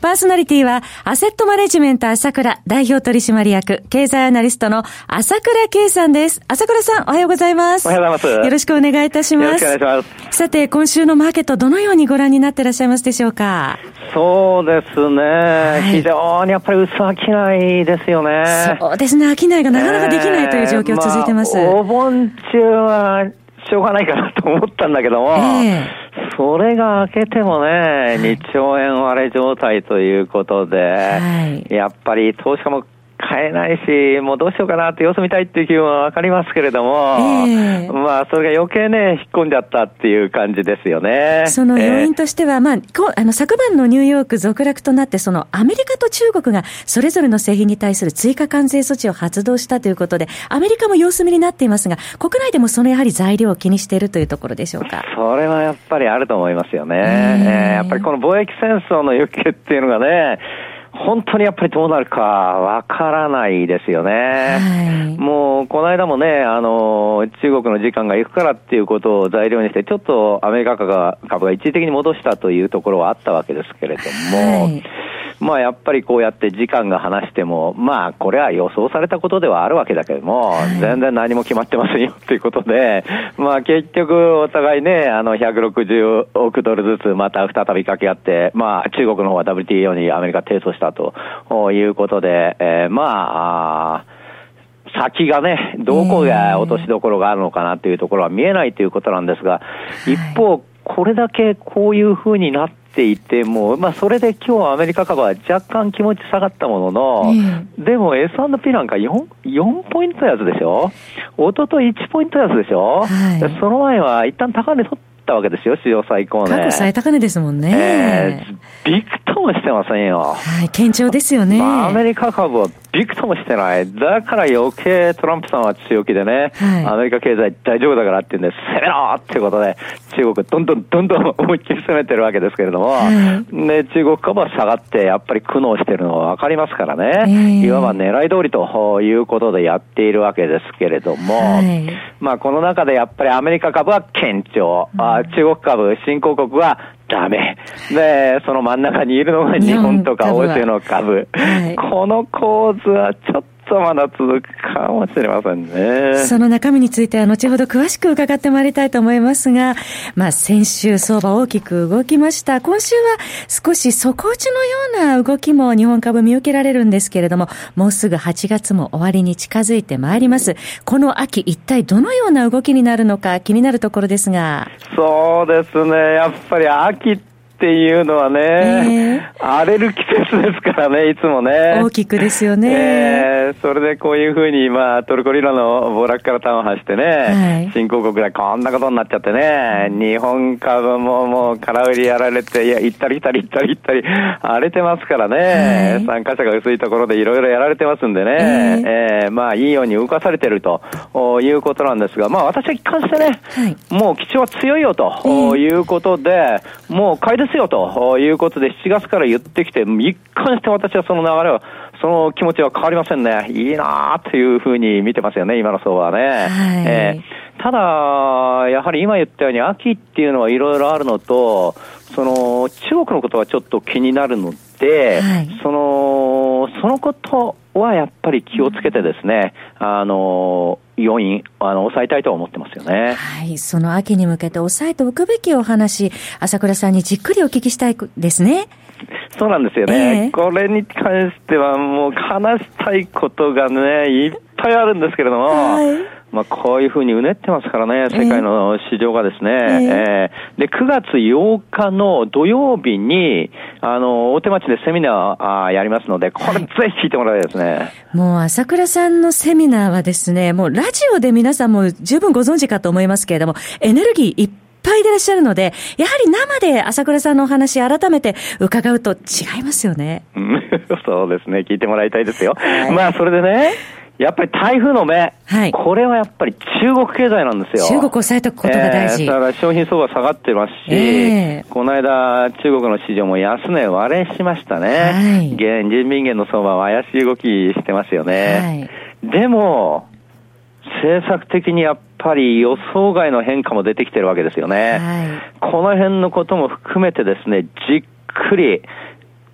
パーソナリティはアセットマネジメント朝倉代表取締役経済アナリストの朝倉圭さんです。朝倉さんおはようございます。おはようございます。よろしくお願いいたします。よろしくお願いします。さて今週のマーケットどのようにご覧になっていらっしゃいますでしょうか。そうですね、はい、非常にやっぱり薄商いですよね。そうですね、商いがなかなかできないという状況続いてます、お盆中はしょうがないかなと思ったんだけども、それが明けてもね、はい、2兆円割れ状態ということで、はい、やっぱり投資家も買えないし、もうどうしようかなって様子見たいっていう気分はわかりますけれども、まあそれが余計ね、引っ込んじゃったっていう感じですよね。その要因としては、昨晩のニューヨーク続落となって、そのアメリカと中国がそれぞれの製品に対する追加関税措置を発動したということで、アメリカも様子見になっていますが、国内でもそのやはり材料を気にしているというところでしょうか。それはやっぱりあると思いますよね。やっぱりこの貿易戦争の行方っていうのがね、本当にやっぱりどうなるかわからないですよね、はい、もうこの間もね、中国の時間が行くからっていうことを材料にしてちょっとアメリカ株が一時的に戻したというところはあったわけですけれども、はい、まあやっぱりこうやって時間が離しても、まあこれは予想されたことではあるわけだけども、全然何も決まってませんよっていうことで、まあ結局お互いね、160億ドルずつまた再び掛け合って、まあ中国の方は WTO にアメリカ提訴したということで、まあ、先がね、どこが落としどころがあるのかなというところは見えないということなんですが、一方、これだけこういう風になっていても、まあそれで今日アメリカ株は若干気持ち下がったものの、でも S&P なんか 4ポイント安でしょ、おととい1ポイント安でしょ、はい、その前は一旦高値取ったわけですよ、史上最高値、過去最高値ですもんね、ビクともしてませんよ、はい、堅調ですよね、まあ、アメリカ株はびくともしてない。だから余計トランプさんは強気でね、はい、アメリカ経済大丈夫だからっていうんで攻めろっていうことで中国どんどん思いっきり攻めてるわけですけれども、はい、ね、中国株は下がってやっぱり苦悩してるのは分かりますからね、いわば狙い通りということでやっているわけですけれども、はい、まあこの中でやっぱりアメリカ株は堅調、はい、中国株、新興国はダメで、その真ん中にいるのが日本とか欧州の株、はい、この構図はちょっとまだ続くかもしれませんね。その中身については後ほど詳しく伺ってまいりたいと思いますが、まあ、先週相場大きく動きました。今週は少し底打ちのような動きも日本株見受けられるんですけれども、もうすぐ8月も終わりに近づいてまいります。この秋一体どのような動きになるのか気になるところですが、そうですね、やっぱり秋っていうのはね、荒れる季節ですからね、いつもね大きくですよね、それでこういう風に、まあ、トルコリラの暴落から端を発してね、はい、新興国でこんなことになっちゃってね、日本株ももう空売りやられて、いや行ったり荒れてますからね、はい、参加者が薄いところでいろいろやられてますんでね、まあいいように動かされてるということなんですが、まあ私は一貫してね、はい、もう基調は強いよということで、もう買いですよということで7月から言ってきて、一貫して私はその流れを、その気持ちは変わりませんね。いいなぁというふうに見てますよね、今の相場はね、はい、ただやはり今言ったように秋っていうのはいろいろあるのと、その中国のことはちょっと気になるので、はい、そのことはやっぱり気をつけてですね、要因抑えたいと思ってますよね。はい、その秋に向けて抑えておくべきお話、朝倉さんにじっくりお聞きしたいですね。そうなんですよね、これに関してはもう話したいことがね、いっぱいあるんですけれども、はい、まあこういうふうにうねってますからね、世界の市場がですね、で9月8日の土曜日に大手町でセミナーやりますので、これぜひ聞いてもらいたいですね、はい、もう朝倉さんのセミナーはですね、もうラジオで皆さんも十分ご存知かと思いますけれども、エネルギーいっぱいでいらっしゃるので、やはり生で朝倉さんのお話改めて伺うと違いますよねそうですね、聞いてもらいたいですよ、はい、まあそれでね、やっぱり台風の目、はい、これはやっぱり中国経済なんですよ。中国を抑えとくことが大事。だから商品相場下がってますし、この間中国の市場も安値割れしましたね、はい、人民元の相場は怪しい動きしてますよね、はい、でも政策的にやっぱり予想外の変化も出てきてるわけですよね、はい、この辺のことも含めてですね、じっくり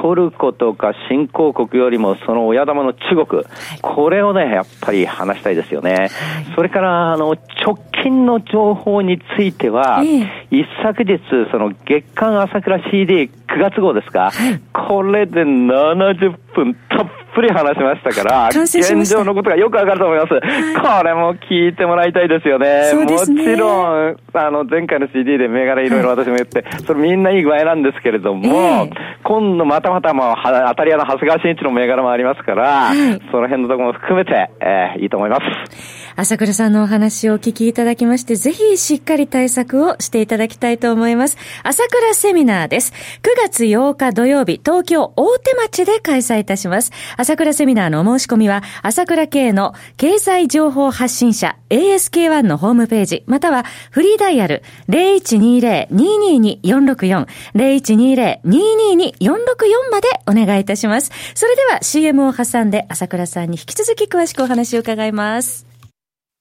トルコとか新興国よりもその親玉の中国、はい、これをねやっぱり話したいですよね、はい、それから直近の情報については、一昨日その月刊朝倉 CD9 月号ですか、はい、これで70分たっぷり話しましたから現状のことがよくわかると思います、はい、これも聞いてもらいたいですよ ね。もちろん前回の CD で銘柄いろいろ私も言って、はい、それみんないい具合なんですけれども、今度また当たり屋の長谷川慎一の銘柄もありますから、はい、その辺のところも含めて、いいと思います。朝倉さんのお話をお聞きいただきまして、ぜひしっかり対策をしていただきたいと思います。朝倉セミナーです。9月8日土曜日、東京大手町で開催いたします。朝倉セミナーのお申し込みは、朝倉系の経済情報発信者 ASK-1 のホームページ、またはフリーダイヤル 0120-222-464、0120-222-464までお願いいたします。それでは CM を挟んで朝倉さんに引き続き詳しくお話を伺います。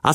ア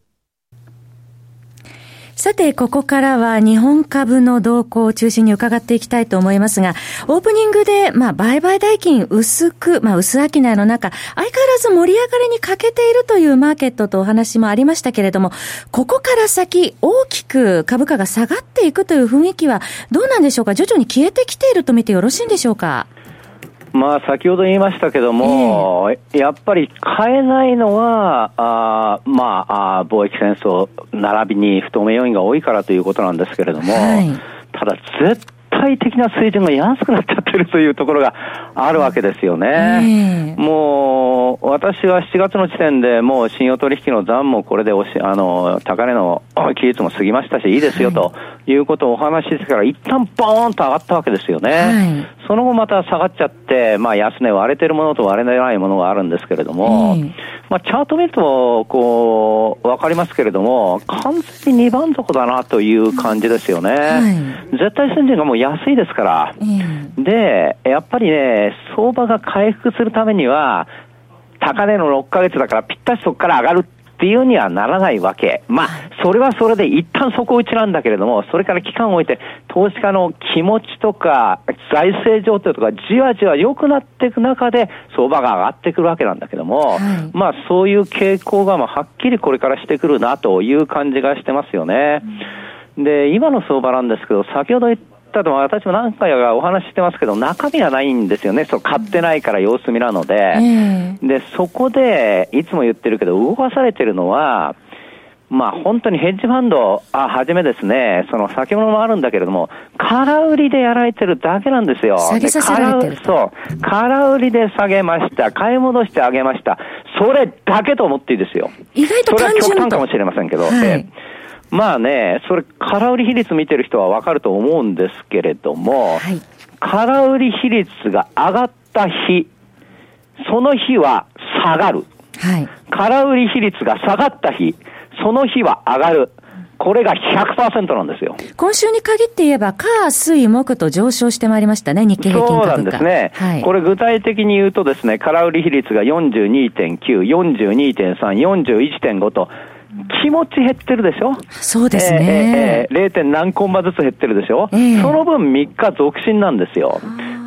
さて、ここからは日本株の動向を中心に伺っていきたいと思いますが、オープニングで、売買代金薄商いの中、相変わらず盛り上がりに欠けているというマーケットとお話もありましたけれども、ここから先、大きく株価が下がっていくという雰囲気はどうなんでしょうか。徐々に消えてきていると見てよろしいんでしょうか。先ほど言いましたけども、やっぱり買えないのは、貿易戦争並びに不透明要因が多いからということなんですけれども、ただ絶対的な水準が安くなっちゃってるというところがあるわけですよね。もう私は7月の時点でもう信用取引の残もこれで高値の期日も過ぎましたし、いいですよということをお話ししてから一旦ボーンと上がったわけですよね、その後また下がっちゃって、安値割れてるものと割れないものがあるんですけれども、チャート見るとこうわかりますけれども、完全に2番底だなという感じですよね、絶対水準がもう安いですから、でやっぱりね、相場が回復するためには高値の6ヶ月だからぴったしそこから上がるっていうにはならないわけ。それはそれで一旦底打ちなんだけれども、それから期間を置いて投資家の気持ちとか財政状況とかじわじわ良くなっていく中で相場が上がってくるわけなんだけども、そういう傾向がはっきりこれからしてくるなという感じがしてますよね。で、今の相場なんですけど、先ほど言ったと私も何回かお話してますけど、中身がないんですよね。買ってないから様子見なので、でそこでいつも言ってるけど、動かされてるのは本当にヘッジファンドはじめですね、その先物もあるんだけれども、空売りでやられてるだけなんですよ。下げさせられてる。そう、空売りで下げました、買い戻して上げました、それだけと思っていいですよ。意外と単純と。それは極端かもしれませんけど、それ空売り比率見てる人はわかると思うんですけれども、空売り比率が上がった日、その日は下がる。空売り比率が下がった日、その日は上がる。これが 100% なんですよ。今週に限って言えば、火、水、木と上昇してまいりましたね、日経平均株価。そうなんですね、これ具体的に言うとですね、空売り比率が 42.9、42.3、41.5 と、気持ち減ってるでしょ。そうですね、0. 何コンマずつ減ってるでしょ、その分3日続伸なんですよ。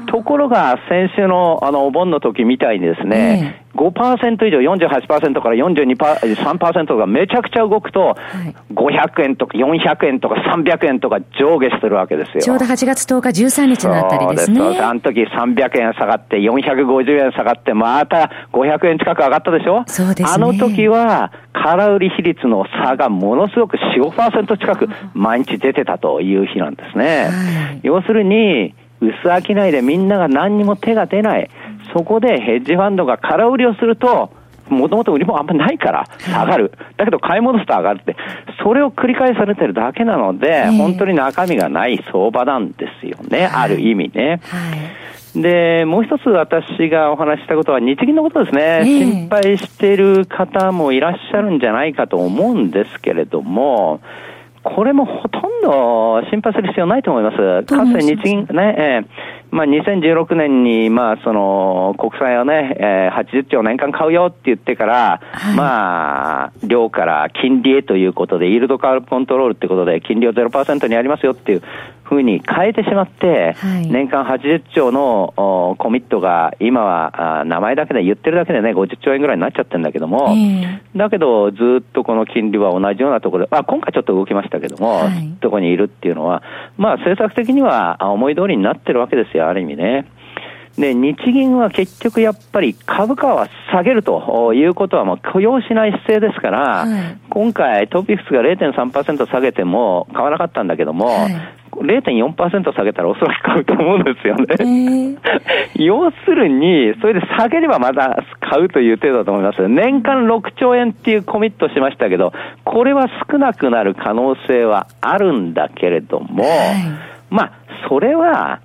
ところが先週のお盆の時みたいにですね、5% 以上 48% から 43% がめちゃくちゃ動くと、はい、500円とか400円とか300円とか上下するわけですよ。ちょうど8月10日13日のあたりですね。そうです。あの時300円下がって450円下がってまた500円近く上がったでしょ。そうですね。あの時は空売り比率の差がものすごく 4,5% 近く毎日出てたという日なんですね、はい、要するに薄商いでみんなが何にも手が出ない、そこでヘッジファンドが空売りをすると、もともと売りもあんまないから下がる、だけど買い戻すと上がるって、それを繰り返されてるだけなので、本当に中身がない相場なんですよね、ある意味ね、はいはい。で、もう一つ私がお話ししたことは日銀のことですね。心配している方もいらっしゃるんじゃないかと思うんですけれども、これもほとんど心配する必要ないと思います。かつて日銀ね、2016年に、国債をね、80兆年間買うよって言ってから、はい、量から金利へということで、イールドカーブコントロールってことで、金利を 0% にやりますよっていうふうに変えてしまって、はい、年間80兆のコミットが、今は、名前だけで言ってるだけでね、50兆円ぐらいになっちゃってるんだけども、だけど、ずっとこの金利は同じようなところで、今回ちょっと動きましたけども、はい、とこにいるっていうのは、政策的には思い通りになってるわけですよ。ある意味ね。で、日銀は結局やっぱり株価は下げるということはもう許容しない姿勢ですから、はい、今回トピックスが 0.3% 下げても買わなかったんだけども、はい、0.4% 下げたらおそらく買うと思うんですよね。要するに、それで下げればまだ買うという程度だと思います。年間6兆円っていうコミットしましたけど、これは少なくなる可能性はあるんだけれども、はい、それは、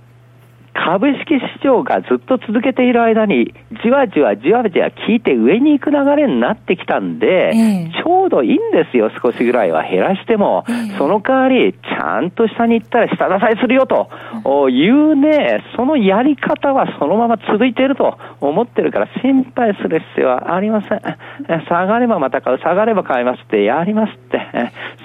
株式市場がずっと続けている間にじわじわじわじわ効いて上に行く流れになってきたんで、ちょうどいいんですよ。少しぐらいは減らしても、その代わりちゃんと下に行ったら下支えするよというね、そのやり方はそのまま続いていると思ってるから、心配する必要はありません。下がればまた買う、下がれば買いますってやりますって、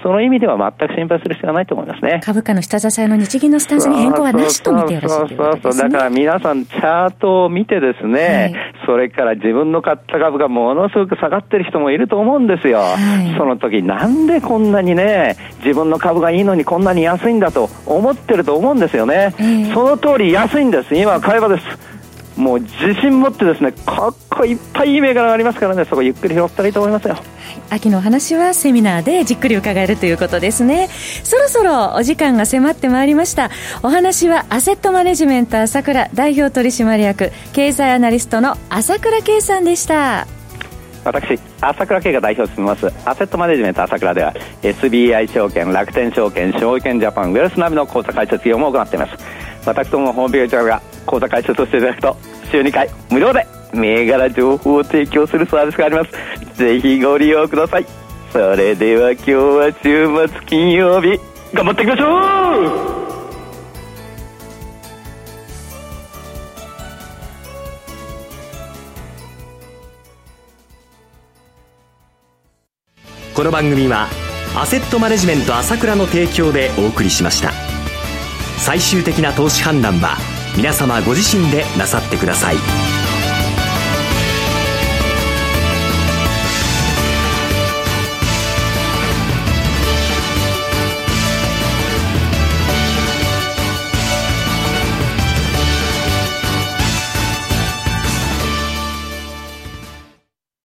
その意味では全く心配する必要はないと思いますね。株価の下支えの日銀のスタンスに変更はなしと見てよろしいですか。だから皆さんチャートを見てですね、はい、それから自分の買った株がものすごく下がってる人もいると思うんですよ、はい、その時なんでこんなにね、自分の株がいいのにこんなに安いんだと思ってると思うんですよね、その通り安いんです。今は買えばです。もう自信持ってですね、かっこいっぱいいい銘柄がありますからね、そこゆっくり拾ったらいいと思いますよ、はい、秋の話はセミナーでじっくり伺えるということですね。そろそろお時間が迫ってまいりました。お話はアセットマネジメント朝倉代表取締役経済アナリストの朝倉慶さんでした。私朝倉慶が代表を務めますアセットマネジメント朝倉では SBI 証券、楽天証券、証券ジャパン、ウェルスナビの口座開設業務を行っています。私どものホームページから口座開設をしていただくと週2回無料で銘柄情報を提供するサービスがあります。ぜひご利用ください。それでは今日は週末金曜日頑張っていきましょう。この番組はアセットマネジメント朝倉の提供でお送りしました。最終的な投資判断は皆様ご自身でなさってください。